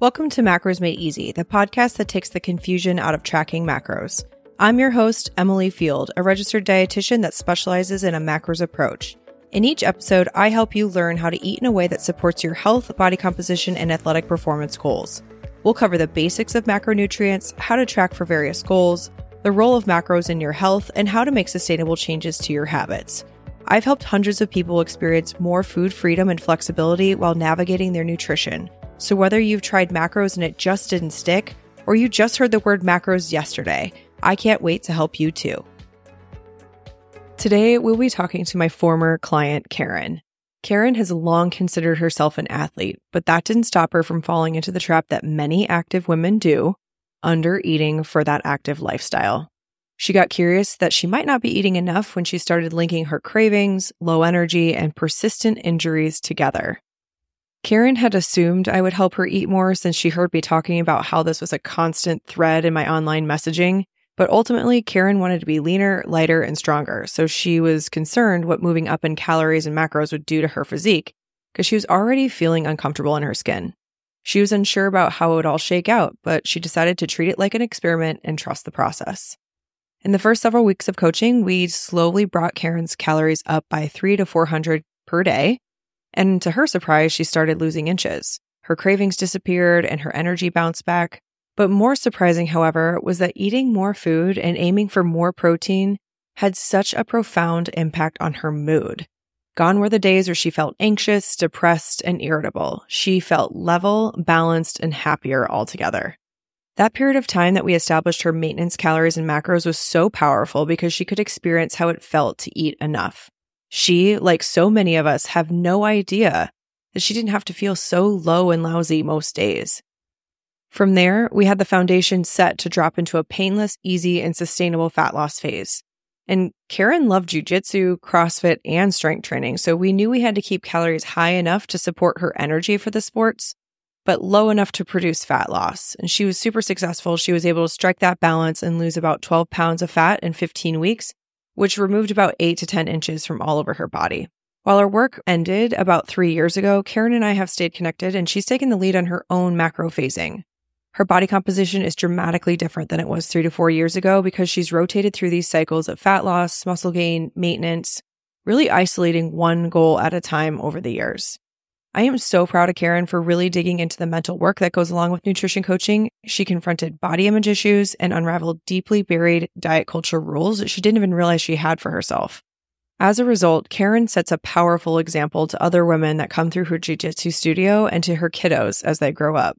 Welcome to Macros Made Easy, the podcast that takes the confusion out of tracking macros. I'm your host, Emily Field, a registered dietitian that specializes in a macros approach. In each episode, I help you learn how to eat in a way that supports your health, body composition, and athletic performance goals. We'll cover the basics of macronutrients, how to track for various goals, the role of macros in your health, and how to make sustainable changes to your habits. I've helped hundreds of people experience more food freedom and flexibility while navigating their nutrition. So whether you've tried macros and it just didn't stick, or you just heard the word macros yesterday, I can't wait to help you too. Today, we'll be talking to my former client, Karen. Karen has long considered herself an athlete, but that didn't stop her from falling into the trap that many active women do, under-eating for that active lifestyle. She got curious that she might not be eating enough when she started linking her cravings, low energy, and persistent injuries together. Karen had assumed I would help her eat more since she heard me talking about how this was a constant thread in my online messaging, but ultimately Karen wanted to be leaner, lighter, and stronger, so she was concerned what moving up in calories and macros would do to her physique, because she was already feeling uncomfortable in her skin. She was unsure about how it would all shake out, but she decided to treat it like an experiment and trust the process. In the first several weeks of coaching, we slowly brought Karen's calories up by 300 to 400 per day, and to her surprise, she started losing inches. Her cravings disappeared and her energy bounced back. But more surprising, however, was that eating more food and aiming for more protein had such a profound impact on her mood. Gone were the days where she felt anxious, depressed, and irritable. She felt level, balanced, and happier altogether. That period of time that we established her maintenance calories and macros was so powerful because she could experience how it felt to eat enough. She, like so many of us, have no idea that she didn't have to feel so low and lousy most days. From there, we had the foundation set to drop into a painless, easy, and sustainable fat loss phase. And Karen loved jujitsu, CrossFit, and strength training, so we knew we had to keep calories high enough to support her energy for the sports, but low enough to produce fat loss. And she was super successful. She was able to strike that balance and lose about 12 pounds of fat in 15 weeks, which removed about 8 to 10 inches from all over her body. While our work ended about 3 years ago, Karen and I have stayed connected, and she's taken the lead on her own macro phasing. Her body composition is dramatically different than it was 3 to 4 years ago because she's rotated through these cycles of fat loss, muscle gain, maintenance, really isolating one goal at a time over the years. I am so proud of Karen for really digging into the mental work that goes along with nutrition coaching. She confronted body image issues and unraveled deeply buried diet culture rules that she didn't even realize she had for herself. As a result, Karen sets a powerful example to other women that come through her jiu-jitsu studio and to her kiddos as they grow up.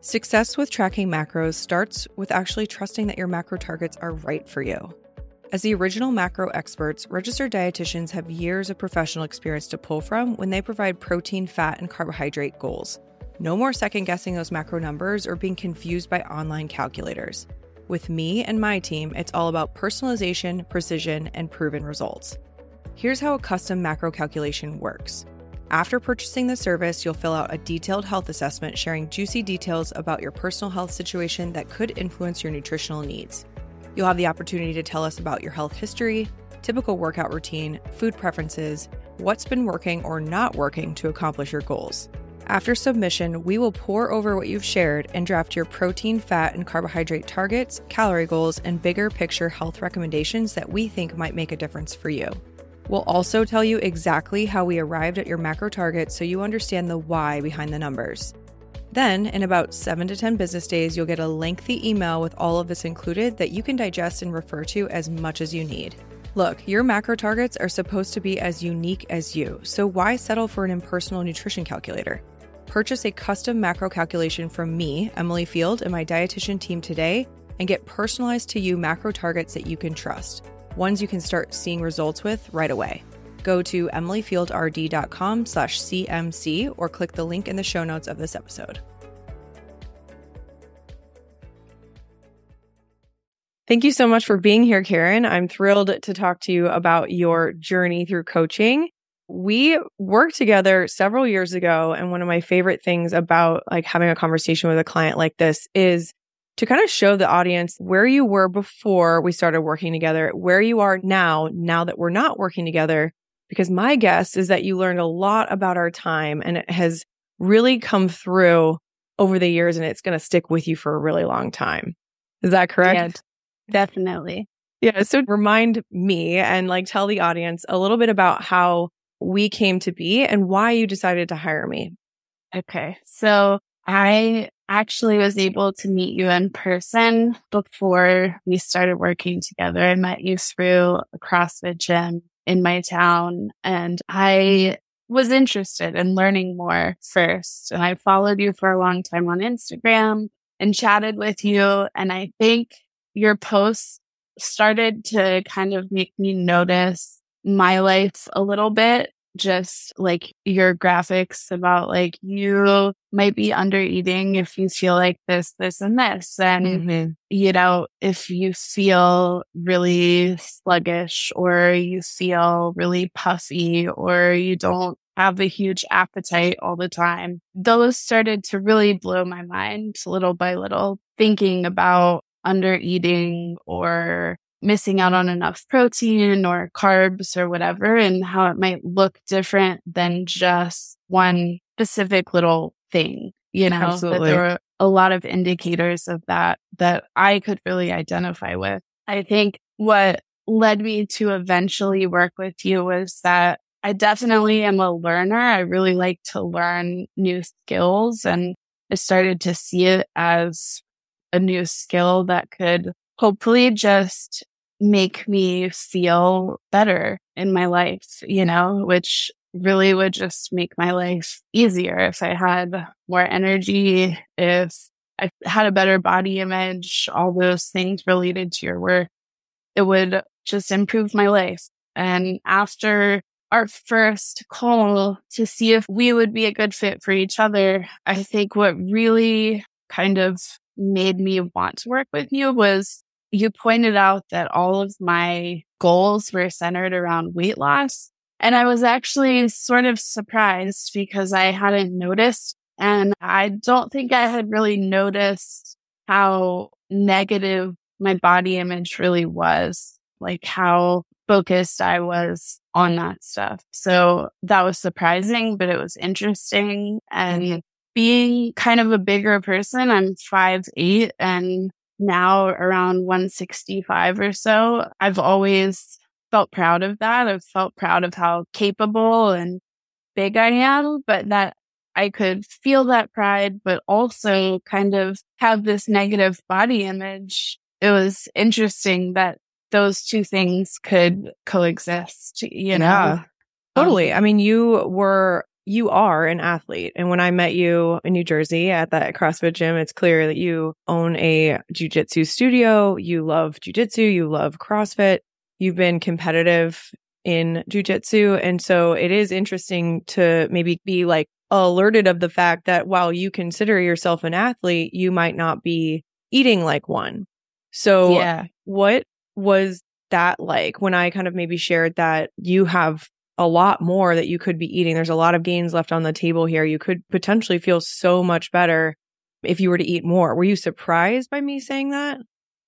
Success with tracking macros starts with actually trusting that your macro targets are right for you. As the original macro experts, registered dietitians have years of professional experience to pull from when they provide protein, fat, and carbohydrate goals. No more second-guessing those macro numbers or being confused by online calculators. With me and my team, it's all about personalization, precision, and proven results. Here's how a custom macro calculation works. After purchasing the service, you'll fill out a detailed health assessment sharing juicy details about your personal health situation that could influence your nutritional needs. You'll have the opportunity to tell us about your health history, typical workout routine, food preferences, what's been working or not working to accomplish your goals. After submission, we will pore over what you've shared and draft your protein, fat, and carbohydrate targets, calorie goals, and bigger picture health recommendations that we think might make a difference for you. We'll also tell you exactly how we arrived at your macro target so you understand the why behind the numbers. Then, in about 7 to 10 business days, you'll get a lengthy email with all of this included that you can digest and refer to as much as you need. Look, your macro targets are supposed to be as unique as you, so why settle for an impersonal nutrition calculator? Purchase a custom macro calculation from me, Emily Field, and my dietitian team today and get personalized to you macro targets that you can trust, ones you can start seeing results with right away. Go to emilyfieldrd.com/CMC or click the link in the show notes of this episode. Thank you so much for being here, Karen. I'm thrilled to talk to you about your journey through coaching. We worked together several years ago, and one of my favorite things about like having a conversation with a client like this is to kind of show the audience where you were before we started working together, where you are now that we're not working together, Because my guess is that you learned a lot about our time and it has really come through over the years and it's going to stick with you for a really long time. Is that correct? Yeah, definitely. Yeah. So remind me and tell the audience a little bit about how we came to be and why you decided to hire me. Okay. So I actually was able to meet you in person before we started working together. I met you through a CrossFit gym in my town, and I was interested in learning more first. And I followed you for a long time on Instagram and chatted with you. And I think your posts started to kind of make me notice my life a little bit, just your graphics about you might be under eating if you feel like this, this, and this. And, you know, if you feel really sluggish or you feel really puffy or you don't have a huge appetite all the time, those started to really blow my mind little by little, thinking about under eating or missing out on enough protein or carbs or whatever, and how it might look different than just one specific little thing, you know. Absolutely. But there were a lot of indicators of that I could really identify with. I think what led me to eventually work with you was that I definitely am a learner. I really like to learn new skills, and I started to see it as a new skill that could hopefully just make me feel better in my life, you know, which really would just make my life easier if I had more energy, if I had a better body image, all those things related to your work. It would just improve my life. And after our first call to see if we would be a good fit for each other, I think what really kind of made me want to work with you was you pointed out that all of my goals were centered around weight loss. And I was actually sort of surprised because I hadn't noticed. And I don't think I had really noticed how negative my body image really was, how focused I was on that stuff. So that was surprising, but it was interesting. And being kind of a bigger person, I'm 5'8" and now around 165 or so. I've always felt proud of that. I've felt proud of how capable and big I am, but that I could feel that pride, but also kind of have this negative body image. It was interesting that those two things could coexist, you know? Yeah, totally. I mean, you are an athlete. And when I met you in New Jersey at that CrossFit gym, it's clear that you own a jiu-jitsu studio. You love jiu-jitsu. You love CrossFit. You've been competitive in jiu-jitsu. And so it is interesting to maybe be alerted of the fact that while you consider yourself an athlete, you might not be eating like one. So what was that like when I kind of maybe shared that you have a lot more that you could be eating? There's a lot of gains left on the table here. You could potentially feel so much better if you were to eat more. Were you surprised by me saying that?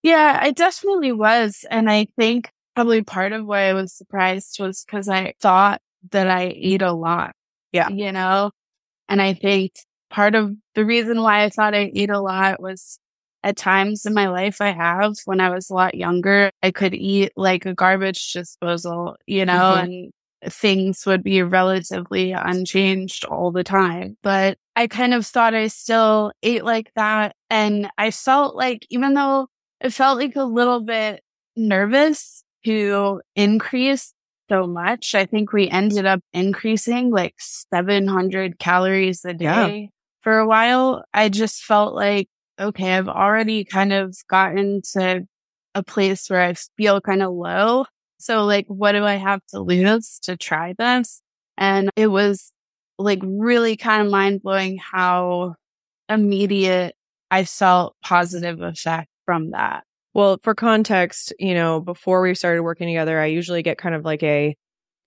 Yeah, I definitely was. And I think probably part of why I was surprised was because I thought that I ate a lot. Yeah. You know, and I think part of the reason why I thought I ate a lot was at times in my life I have, when I was a lot younger, I could eat like a garbage disposal, you know, and things would be relatively unchanged all the time. But I kind of thought I still ate like that. And I felt like, even though it felt like a little bit nervous to increase so much, I think we ended up increasing 700 calories a day for a while. I just felt like, okay, I've already kind of gotten to a place where I feel kind of low. So what do I have to lose to try this? And it was really kind of mind blowing how immediate I felt positive effect from that. Well, for context, you know, before we started working together, I usually get kind of a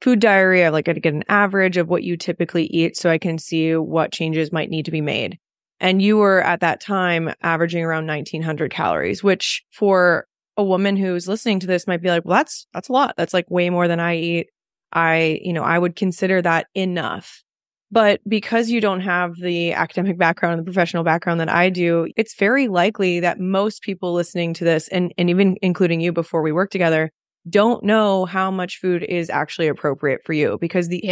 food diary. I got to get an average of what you typically eat so I can see what changes might need to be made. And you were at that time averaging around 1900 calories, which for a woman who's listening to this might be like, well, that's a lot. That's way more than I eat. I would consider that enough. But because you don't have the academic background and the professional background that I do, it's very likely that most people listening to this, and even including you before we work together, don't know how much food is actually appropriate for you. Because the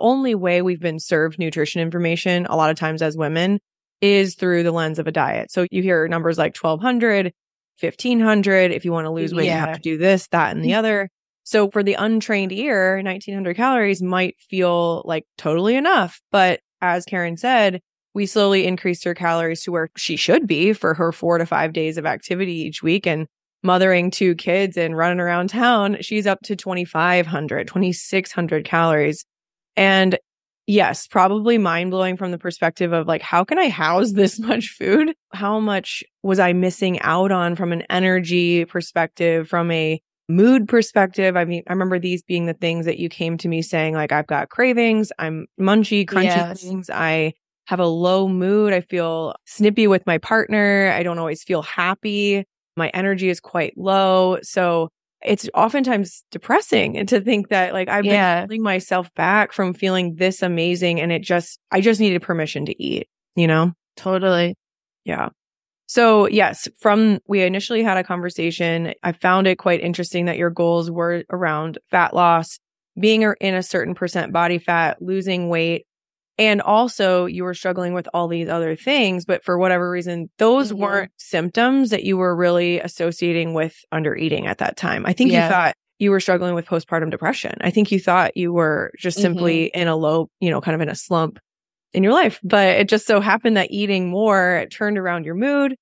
only way we've been served nutrition information a lot of times as women is through the lens of a diet. So you hear numbers like 1,200, 1,500. If you want to lose weight, you have to do this, that, and the other. So for the untrained ear, 1,900 calories might feel like totally enough. But as Karen said, we slowly increased her calories to where she should be for her 4 to 5 days of activity each week. And mothering 2 kids and running around town, she's up to 2,500, 2,600 calories. And yes, probably mind-blowing from the perspective of like, how can I house this much food? How much was I missing out on from an energy perspective, from a mood perspective? I mean, I remember these being the things that you came to me saying, like, I've got cravings, I'm munchy, crunchy things, I have a low mood, I feel snippy with my partner, I don't always feel happy, my energy is quite low. So it's oftentimes depressing to think that like I've been holding myself back from feeling this amazing, and I just needed permission to eat, you know? Totally. Yeah. So yes, we initially had a conversation. I found it quite interesting that your goals were around fat loss, being in a certain percent body fat, losing weight, and also you were struggling with all these other things, but for whatever reason, those weren't symptoms that you were really associating with under eating at that time. I think you thought you were struggling with postpartum depression. I think you thought you were just simply in a low, kind of in a slump in your life. But it just so happened that eating more turned around your mood,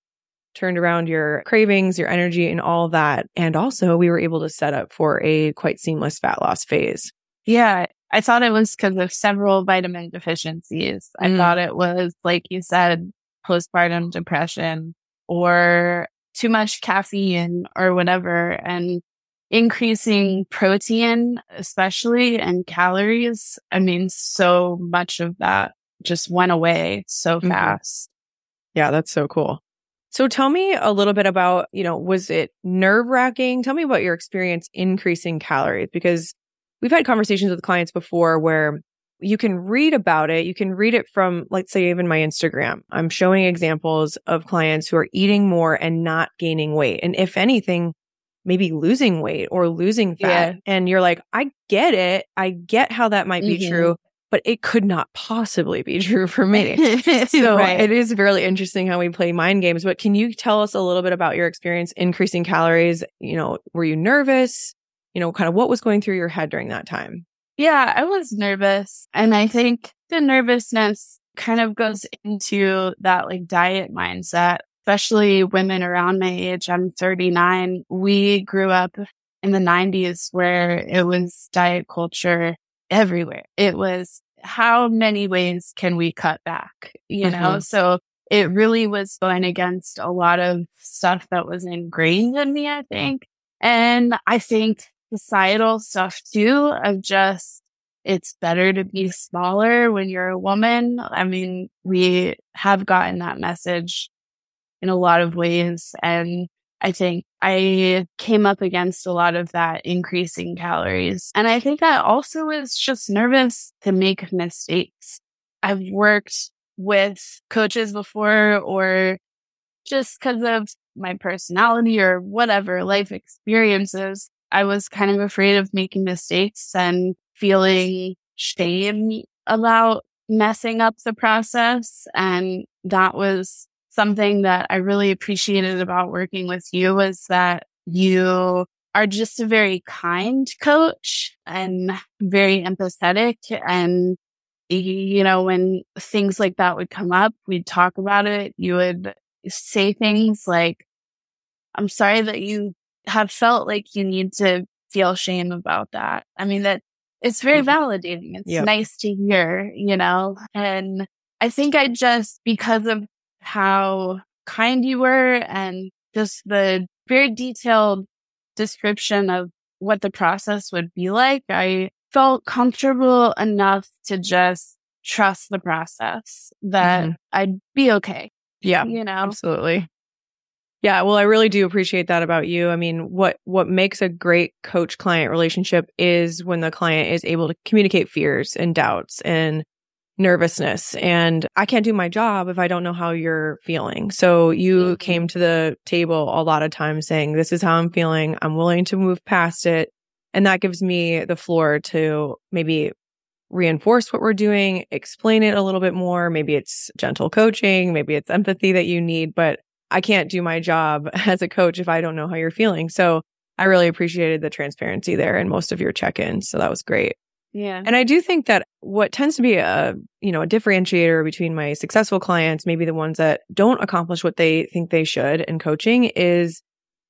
turned around your cravings, your energy, and all that. And also we were able to set up for a quite seamless fat loss phase. Yeah. I thought it was because of several vitamin deficiencies. I thought it was, like you said, postpartum depression or too much caffeine or whatever. And increasing protein, especially, and calories. I mean, so much of that just went away so fast. Yeah, that's so cool. So tell me a little bit about, was it nerve-wracking? Tell me about your experience increasing calories, because we've had conversations with clients before where you can read about it. You can read it from, let's say, even my Instagram. I'm showing examples of clients who are eating more and not gaining weight. And if anything, maybe losing weight or losing fat. Yeah. And you're like, I get it. I get how that might be true, but it could not possibly be true for me. So it is really interesting how we play mind games. But can you tell us a little bit about your experience increasing calories? Were you nervous? Kind of what was going through your head during that time? Yeah, I was nervous. And I think the nervousness kind of goes into that like diet mindset. Especially women around my age, I'm 39. We grew up in the 90s where it was diet culture everywhere. It was how many ways can we cut back, So it really was going against a lot of stuff that was ingrained in me, I think. And I think societal stuff too of just, it's better to be smaller when you're a woman. I mean, we have gotten that message in a lot of ways. And I think I came up against a lot of that increasing calories. And I think I also was just nervous to make mistakes. I've worked with coaches before, or just because of my personality or whatever life experiences, I was kind of afraid of making mistakes and feeling shame about messing up the process. And that was something that I really appreciated about working with you, was that you are just a very kind coach and very empathetic. And, when things like that would come up, we'd talk about it. You would say things like, I'm sorry that you have felt like you need to feel shame about that. I mean, that it's very validating. It's nice to hear, and I think I just, because of how kind you were and just the very detailed description of what the process would be like, I felt comfortable enough to just trust the process that I'd be okay. Yeah, absolutely. Yeah, well, I really do appreciate that about you. I mean, what makes a great coach-client relationship is when the client is able to communicate fears and doubts and nervousness. And I can't do my job if I don't know how you're feeling. So you came to the table a lot of times saying, this is how I'm feeling. I'm willing to move past it. And that gives me the floor to maybe reinforce what we're doing, explain it a little bit more. Maybe it's gentle coaching, maybe it's empathy that you need, but I can't do my job as a coach if I don't know how you're feeling. So I really appreciated the transparency there in most of your check-ins. So that was great. Yeah. And I do think that what tends to be a differentiator between my successful clients, maybe the ones that don't accomplish what they think they should in coaching, is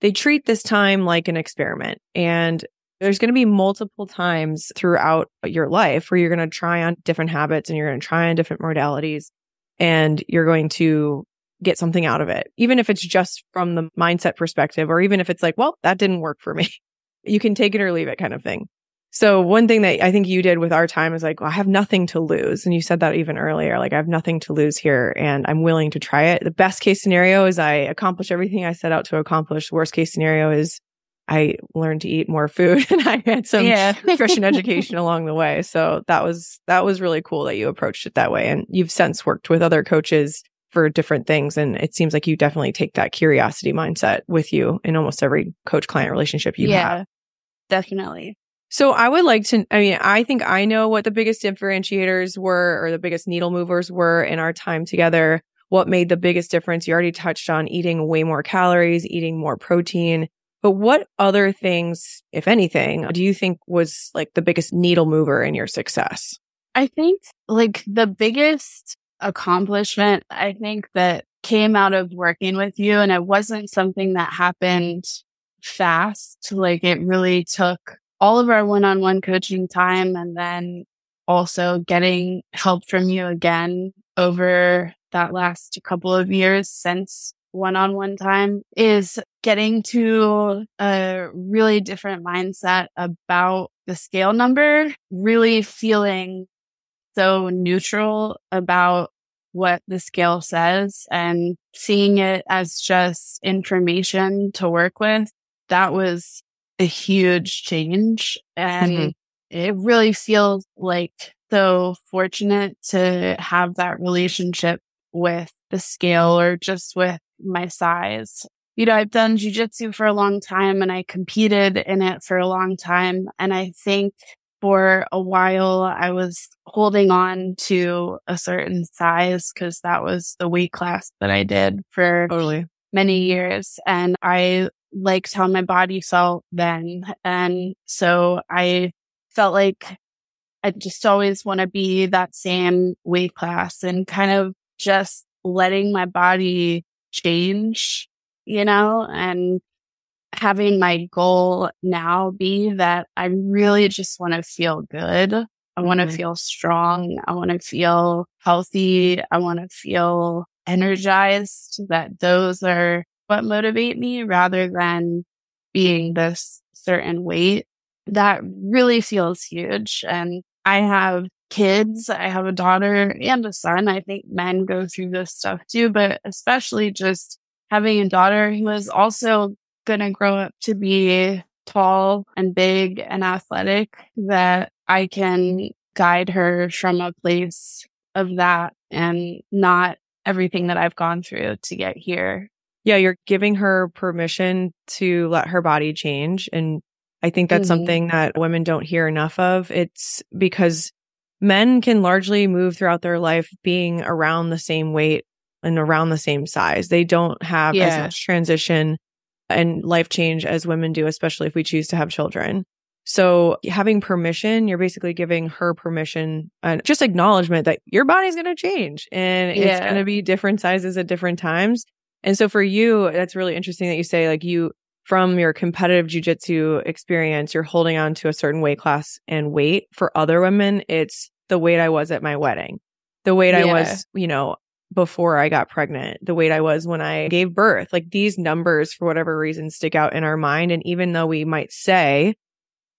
they treat this time like an experiment. And there's going to be multiple times throughout your life where you're going to try on different habits and you're going to try on different modalities and you're going to get something out of it, even if it's just from the mindset perspective, or even if it's like, well, that didn't work for me. You can take it or leave it kind of thing. So one thing that I think you did with our time is like, well, I have nothing to lose. And you said that even earlier, like I have nothing to lose here and I'm willing to try it. The best case scenario is I accomplish everything I set out to accomplish. The worst case scenario is I learned to eat more food and I had some nutrition education along the way. So that was really cool that you approached it that way. And you've since worked with other coaches for different things. And it seems like you definitely take that curiosity mindset with you in almost every coach-client relationship you have. Yeah, definitely. So I would like to, I think I know what the biggest differentiators were or the biggest needle movers were in our time together. What made the biggest difference? You already touched on eating way more calories, eating more protein. But what other things, if anything, do you think was like the biggest needle mover in your success? I think like the biggest accomplishment, I think that came out of working with you, and it wasn't something that happened fast. Like it really took all of our one-on-one coaching time and then also getting help from you again over that last couple of years since one-on-one time is getting to a really different mindset about the scale number, really feeling so neutral about what the scale says and seeing it as just information to work with. That was a huge change. And it really feels like so fortunate to have that relationship with the scale or just with my size. You know, I've done jujitsu for a long time and I competed in it for a long time. And I think for a while, I was holding on to a certain size because that was the weight class that I did for many years. And I liked how my body felt then. And so I felt like I just always want to be that same weight class and kind of just letting my body change, you know, and having my goal now be that I really just want to feel good. I want to feel strong. I want to feel healthy. I want to feel energized, that those are what motivate me rather than being this certain weight. That really feels huge. And I have kids. I have a daughter and a son. I think men go through this stuff too, but especially just having a daughter who is also going to grow up to be tall and big and athletic, that I can guide her from a place of that and not everything that I've gone through to get here. Yeah, you're giving her permission to let her body change. And I think that's something that women don't hear enough of. It's because men can largely move throughout their life being around the same weight and around the same size. They don't have as much transition and life change as women do, especially if we choose to have children. So having permission, you're basically giving her permission and just acknowledgement that your body's going to change and it's going to be different sizes at different times. And so for you, that's really interesting that you say like you, from your competitive jiu-jitsu experience, you're holding on to a certain weight class and weight. For other women, it's the weight I was at my wedding, the weight I was, you know, before I got pregnant, the weight I was when I gave birth. Like these numbers, for whatever reason, stick out in our mind. And even though we might say,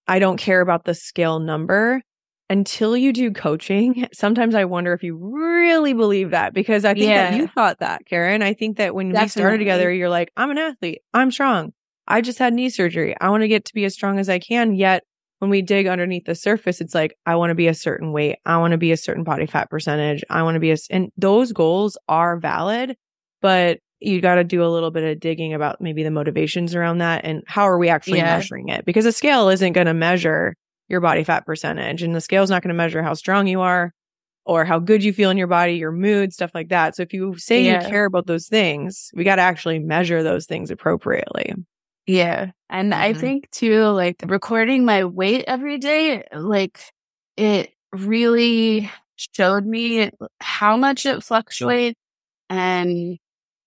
I don't care about the scale number, until you do coaching, sometimes I wonder if you really believe that, because I think that you thought that, Karen. I think that when we started together, you're like, I'm an athlete. I'm strong. I just had knee surgery. I want to get to be as strong as I can. Yet when we dig underneath the surface, it's like, I want to be a certain weight. I want to be a certain body fat percentage. I want to be and those goals are valid, but you got to do a little bit of digging about maybe the motivations around that and how are we actually measuring it? Because a scale isn't going to measure your body fat percentage, and the scale is not going to measure how strong you are or how good you feel in your body, your mood, stuff like that. So if you say you care about those things, we got to actually measure those things appropriately. Yeah. And I think too, like recording my weight every day, like it really showed me how much it fluctuates and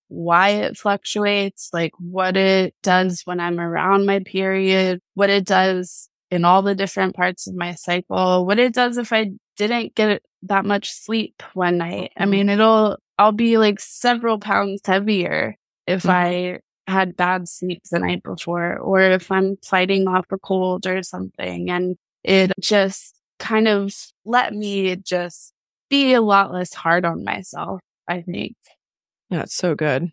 why it fluctuates, like what it does when I'm around my period, what it does in all the different parts of my cycle, what it does if I didn't get that much sleep one night. I mean, I'll be like several pounds heavier if I had bad sleep the night before, or if I'm fighting off a cold or something. And it just kind of let me just be a lot less hard on myself, I think. That's so good.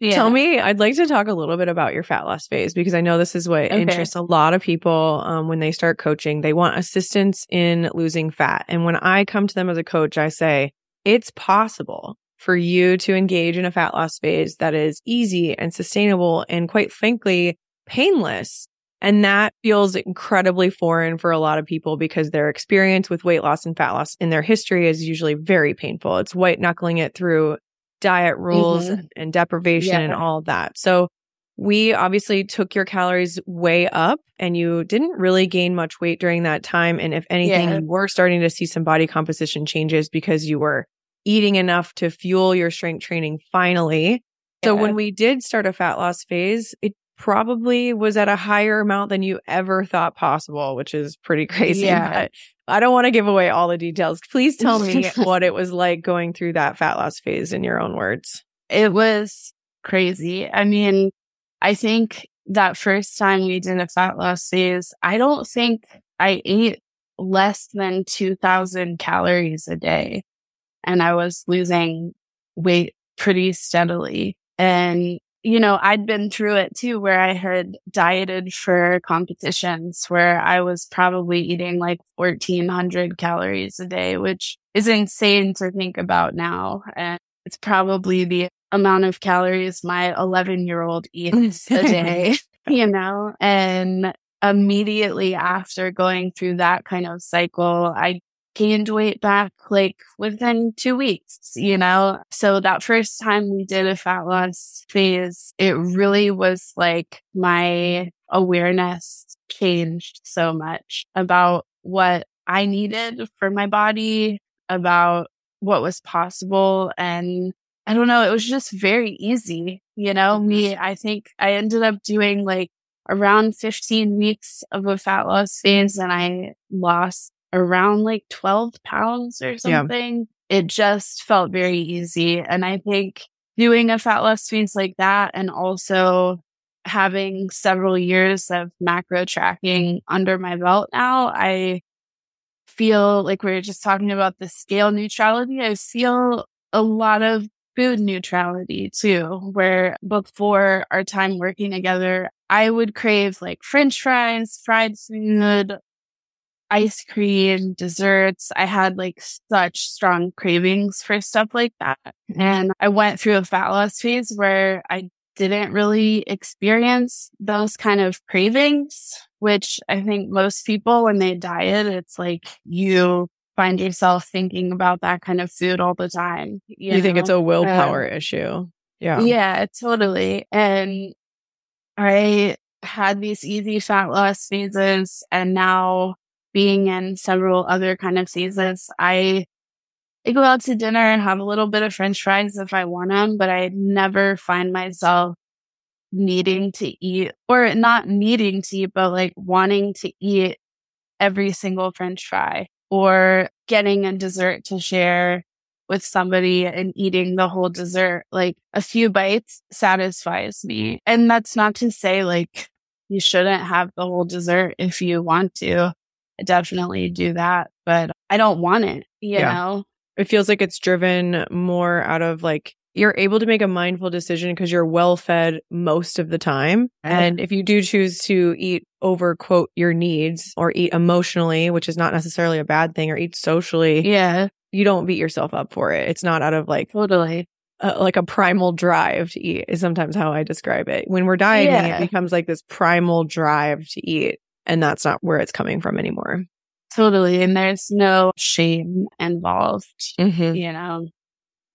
Tell me, I'd like to talk a little bit about your fat loss phase, because I know this is what interests a lot of people when they start coaching. They want assistance in losing fat. And when I come to them as a coach, I say, it's possible for you to engage in a fat loss phase that is easy and sustainable and, quite frankly, painless. And that feels incredibly foreign for a lot of people, because their experience with weight loss and fat loss in their history is usually very painful. It's white knuckling it through diet rules and deprivation and all of that. So we obviously took your calories way up, and you didn't really gain much weight during that time. And if anything, you were starting to see some body composition changes because you were eating enough to fuel your strength training finally. So when we did start a fat loss phase, it probably was at a higher amount than you ever thought possible, which is pretty crazy. Yeah. I don't want to give away all the details. Please tell me what it was like going through that fat loss phase in your own words. It was crazy. I mean, I think that first time we did a fat loss phase, I don't think I ate less than 2,000 calories a day. And I was losing weight pretty steadily. And, you know, I'd been through it too, where I had dieted for competitions where I was probably eating like 1,400 calories a day, which is insane to think about now. And it's probably the amount of calories my 11-year-old eats a day, you know. And immediately after going through that kind of cycle, I gained weight back like within 2 weeks, you know? So that first time we did a fat loss phase, it really was like my awareness changed so much about what I needed for my body, about what was possible. And I don't know, it was just very easy, you know? I think I ended up doing like around 15 weeks of a fat loss phase, and I lost around like 12 pounds or something. It just felt very easy. And I think doing a fat loss phase like that, and also having several years of macro tracking under my belt now, I feel like we were just talking about the scale neutrality. I feel a lot of food neutrality too, where before our time working together, I would crave like French fries, fried food, ice cream, desserts. I had like such strong cravings for stuff like that. And I went through a fat loss phase where I didn't really experience those kind of cravings, which I think most people, when they diet, it's like you find yourself thinking about that kind of food all the time. You think it's a willpower issue. Yeah. Yeah, totally. And I had these easy fat loss phases, and now being in several other kind of seasons, I go out to dinner and have a little bit of French fries if I want them, but I never find myself needing to eat, or not needing to eat, but like wanting to eat every single French fry, or getting a dessert to share with somebody and eating the whole dessert. Like a few bites satisfies me. And that's not to say like you shouldn't have the whole dessert if you want to. I definitely do that. but I don't want it, you know? It feels like it's driven more out of like, you're able to make a mindful decision because you're well fed most of the time. And if you do choose to eat over, quote, your needs or eat emotionally, which is not necessarily a bad thing, or eat socially, you don't beat yourself up for it. It's not out of like, totally. Like a primal drive to eat is sometimes how I describe it. When we're dieting, it becomes like this primal drive to eat. And that's not where it's coming from anymore. Totally. And there's no shame involved, you know?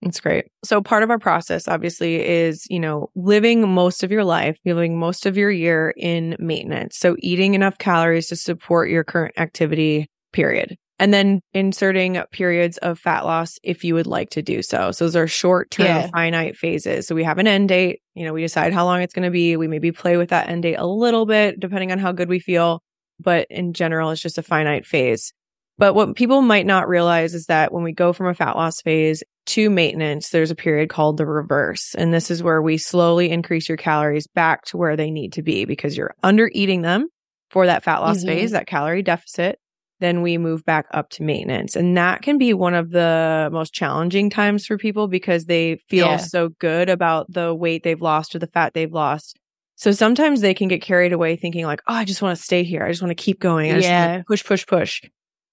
It's great. So part of our process, obviously, is, you know, living most of your life, living most of your year in maintenance. So eating enough calories to support your current activity, period. And then inserting periods of fat loss if you would like to do so. So those are short-term finite phases. So we have an end date. You know, we decide how long it's going to be. We maybe play with that end date a little bit, depending on how good we feel. But in general, it's just a finite phase. But what people might not realize is that when we go from a fat loss phase to maintenance, there's a period called the reverse. And this is where we slowly increase your calories back to where they need to be because you're under eating them for that fat loss phase, that calorie deficit. Then we move back up to maintenance. And that can be one of the most challenging times for people because they feel so good about the weight they've lost or the fat they've lost. So sometimes they can get carried away thinking like, oh, I just want to stay here. I just want to keep going. I just want to push.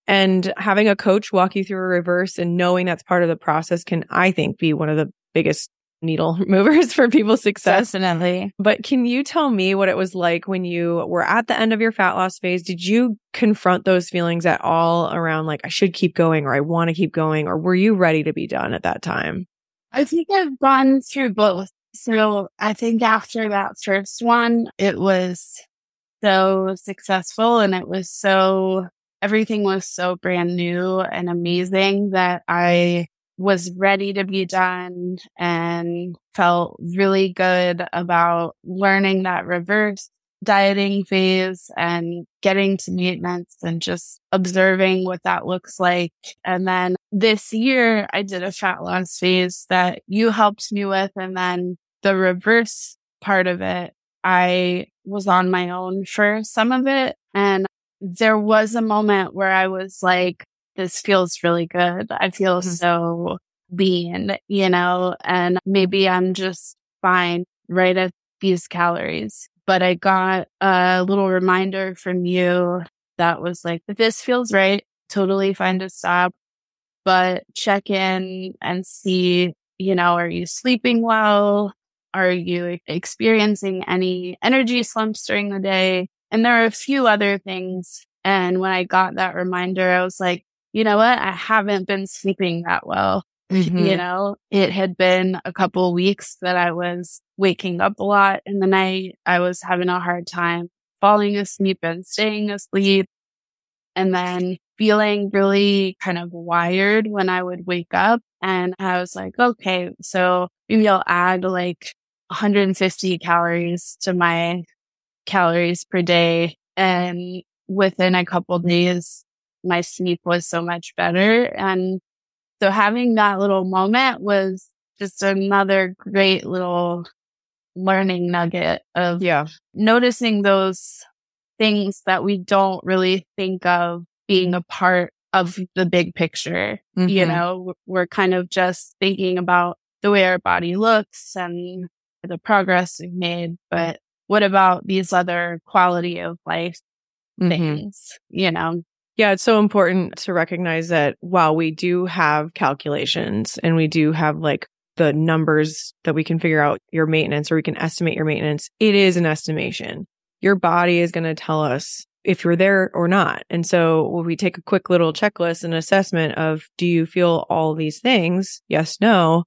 And having a coach walk you through a reverse and knowing that's part of the process can, I think, be one of the biggest needle movers for people's success. Definitely. But can you tell me what it was like when you were at the end of your fat loss phase? Did you confront those feelings at all around like, I should keep going or I want to keep going? Or were you ready to be done at that time? I think I've gone through both. So I think after that first one, it was so successful and it was so, everything was so brand new and amazing that I was ready to be done and felt really good about learning that reverse dieting phase and getting to maintenance and just observing what that looks like. And then this year I did a fat loss phase that you helped me with. And then the reverse part of it, I was on my own for some of it. And there was a moment where I was like, this feels really good. I feel so lean, you know, and maybe I'm just fine right at these calories. But I got a little reminder from you that was like, this feels right. Totally fine to stop. But check in and see, you know, are you sleeping well? Are you experiencing any energy slumps during the day? And there are a few other things. And when I got that reminder, I was like, you know what? I haven't been sleeping that well. You know, it had been a couple weeks that I was waking up a lot in the night. I was having a hard time falling asleep and staying asleep and then feeling really kind of wired when I would wake up. And I was like, okay, so maybe I'll add like 150 calories to my calories per day. And within a couple days, my sleep was so much better. And so having that little moment was just another great little learning nugget of noticing those things that we don't really think of being a part of the big picture. You know, we're kind of just thinking about the way our body looks and the progress we've made. But what about these other quality of life things, you know? Yeah, it's so important to recognize that while we do have calculations and we do have like the numbers that we can figure out your maintenance or we can estimate your maintenance, it is an estimation. Your body is going to tell us if you're there or not. And so when we take a quick little checklist and assessment of, do you feel all these things? Yes, no.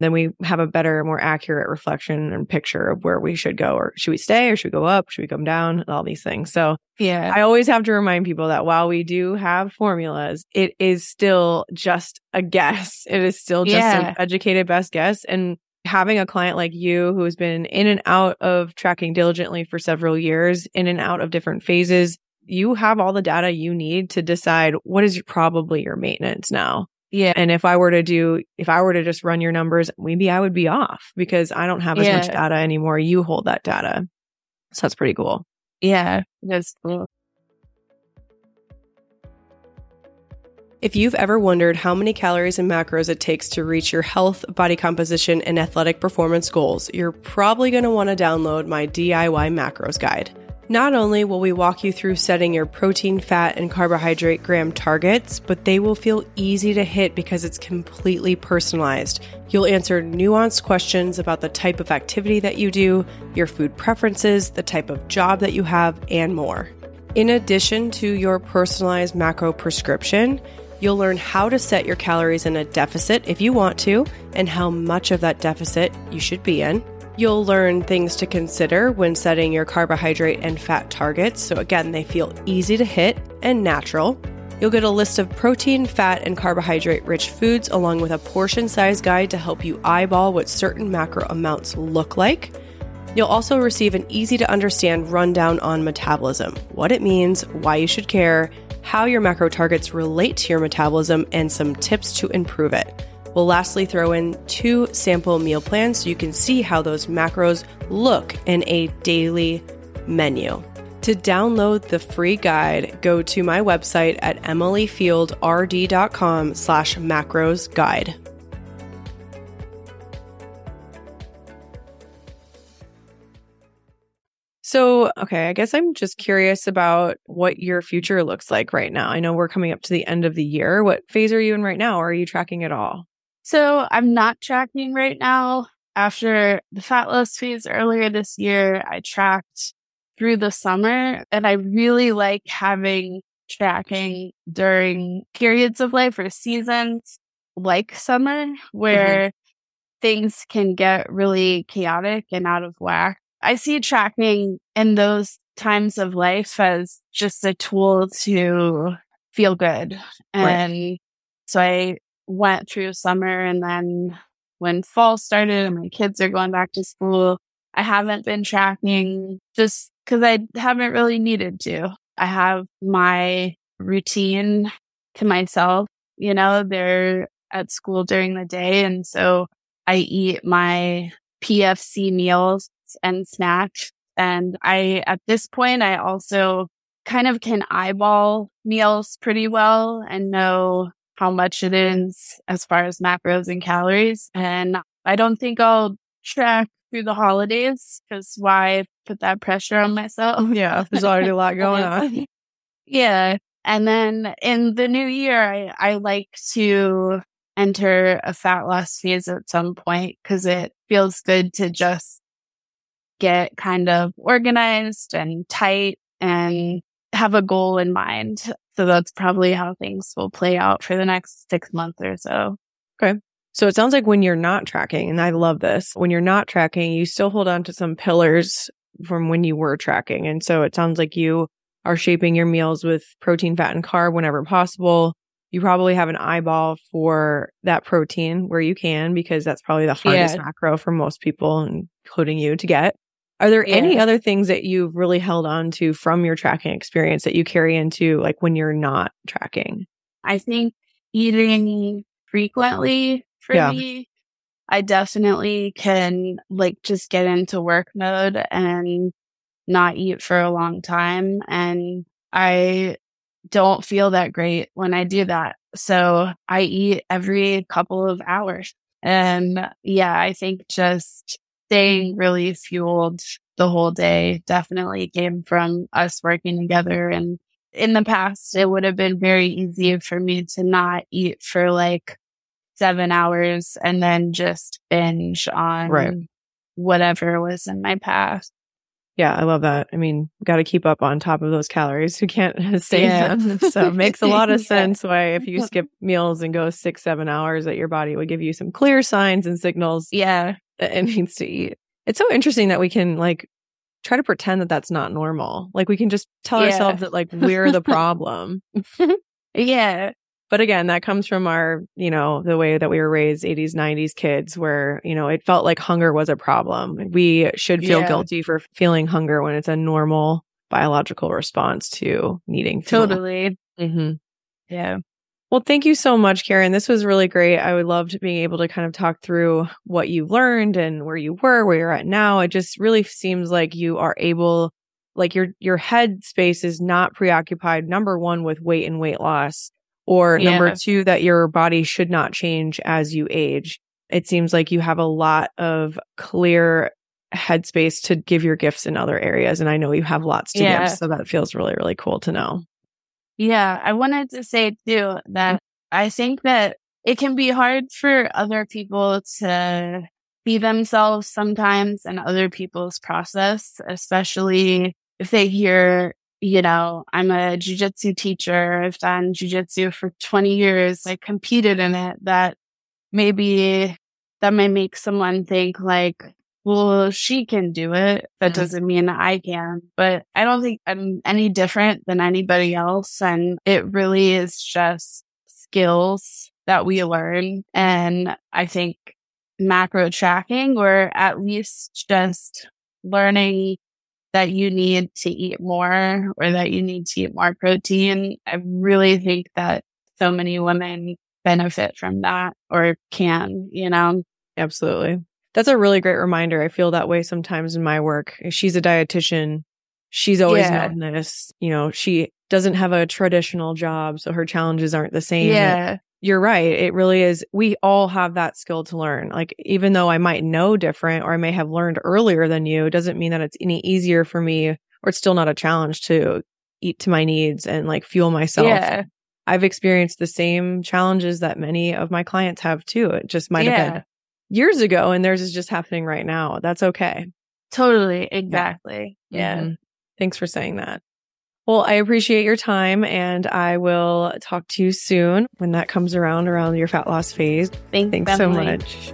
Then we have a better, more accurate reflection and picture of where we should go, or should we stay or should we go up? Should we come down? All these things. So yeah, I always have to remind people that while we do have formulas, it is still just a guess. It is still just an educated best guess. And having a client like you who has been in and out of tracking diligently for several years, in and out of different phases, you have all the data you need to decide what is probably your maintenance now. Yeah. And if I were to just run your numbers, maybe I would be off because I don't have as much data anymore. You hold that data. So that's pretty cool. Yeah, that's cool. If you've ever wondered how many calories and macros it takes to reach your health, body composition, and athletic performance goals, you're probably going to want to download my DIY Macros Guide. Not only will we walk you through setting your protein, fat, and carbohydrate gram targets, but they will feel easy to hit because it's completely personalized. You'll answer nuanced questions about the type of activity that you do, your food preferences, the type of job that you have, and more. In addition to your personalized macro prescription, you'll learn how to set your calories in a deficit if you want to, and how much of that deficit you should be in. You'll learn things to consider when setting your carbohydrate and fat targets, so again, they feel easy to hit and natural. You'll get a list of protein, fat, and carbohydrate-rich foods, along with a portion-size guide to help you eyeball what certain macro amounts look like. You'll also receive an easy-to-understand rundown on metabolism, what it means, why you should care, how your macro targets relate to your metabolism, and some tips to improve it. We'll lastly throw in 2 sample meal plans so you can see how those macros look in a daily menu. To download the free guide, go to my website at emilyfieldrd.com/macros guide. So, okay, I guess I'm just curious about what your future looks like right now. I know we're coming up to the end of the year. What phase are you in right now? Or are you tracking at all? So I'm not tracking right now. After the fat loss phase earlier this year, I tracked through the summer, and I really like having tracking during periods of life or seasons like summer where things can get really chaotic and out of whack. I see tracking in those times of life as just a tool to feel good. And so I went through summer, and then when fall started and my kids are going back to school, I haven't been tracking just because I haven't really needed to. I have my routine to myself, you know, they're at school during the day. And so I eat my PFC meals and snacks. And I, at this point, I also kind of can eyeball meals pretty well and know how much it is as far as macros and calories. And I don't think I'll track through the holidays because why put that pressure on myself? Yeah, there's already a lot going on. Yeah. And then in the new year, I like to enter a fat loss phase at some point because it feels good to just get kind of organized and tight and have a goal in mind. So that's probably how things will play out for the next 6 months or so. Okay. So it sounds like when you're not tracking, and I love this, when you're not tracking, you still hold on to some pillars from when you were tracking. And so it sounds like you are shaping your meals with protein, fat, and carb whenever possible. You probably have an eyeball for that protein where you can, because that's probably the hardest macro for most people, including you, to get. Are there any other things that you've really held on to from your tracking experience that you carry into like when you're not tracking? I think eating frequently for me, I definitely can like just get into work mode and not eat for a long time. And I don't feel that great when I do that. So I eat every couple of hours. And yeah, I think just staying really fueled the whole day definitely came from us working together. And in the past, it would have been very easy for me to not eat for like 7 hours and then just binge on whatever was in my path. Yeah, I love that. I mean, got to keep up on top of those calories. You can't save them. So it makes a lot of sense why if you skip meals and go 6-7 hours, that your body would give you some clear signs and signals. Yeah. It needs to eat. It's so interesting that we can like try to pretend that that's not normal. Like we can just tell ourselves that like we're the problem. But again, that comes from our, you know, the way that we were raised, 80s, 90s kids, where, you know, it felt like hunger was a problem. We should feel guilty for feeling hunger when it's a normal biological response to needing food. Totally. Yeah. Well, thank you so much, Karen. This was really great. I would love to be able to kind of talk through what you learned and where you were, where you're at now. It just really seems like you are able, like your head space is not preoccupied, number one, with weight and weight loss, Or number two, that your body should not change as you age. It seems like you have a lot of clear headspace to give your gifts in other areas. And I know you have lots to give. So that feels really, really cool to know. Yeah. I wanted to say too, that I think that it can be hard for other people to be themselves sometimes in other people's process, especially if they hear, you know, I'm a jiu-jitsu teacher. I've done jiu-jitsu for 20 years. I competed in it. That maybe that might make someone think like, well, she can do it. That doesn't mean I can. But I don't think I'm any different than anybody else. And it really is just skills that we learn. And I think macro tracking, or at least just learning that you need to eat more or that you need to eat more protein. I really think that so many women benefit from that or can, you know? Absolutely. That's a really great reminder. I feel that way sometimes in my work. She's a dietitian. She's always known this. You know, she doesn't have a traditional job, so her challenges aren't the same. Yeah. You're right. It really is. We all have that skill to learn. Like, even though I might know different or I may have learned earlier than you, doesn't mean that it's any easier for me, or it's still not a challenge to eat to my needs and like fuel myself. Yeah. I've experienced the same challenges that many of my clients have too. It just might have been years ago, and theirs is just happening right now. That's okay. Totally. Exactly. Yeah. Mm-hmm. Thanks for saying that. Well, I appreciate your time, and I will talk to you soon when that comes around your fat loss phase. Thanks so much.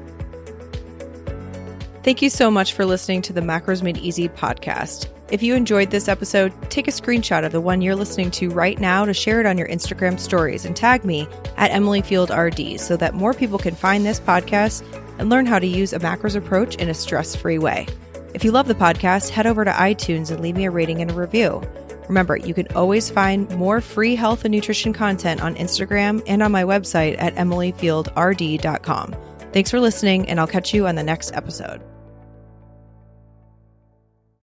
Thank you so much for listening to the Macros Made Easy podcast. If you enjoyed this episode, take a screenshot of the one you're listening to right now to share it on your Instagram stories and tag me at @emilyfieldrd so that more people can find this podcast and learn how to use a macros approach in a stress-free way. If you love the podcast, head over to iTunes and leave me a rating and a review. Remember, you can always find more free health and nutrition content on Instagram and on my website at emilyfieldrd.com. Thanks for listening, and I'll catch you on the next episode.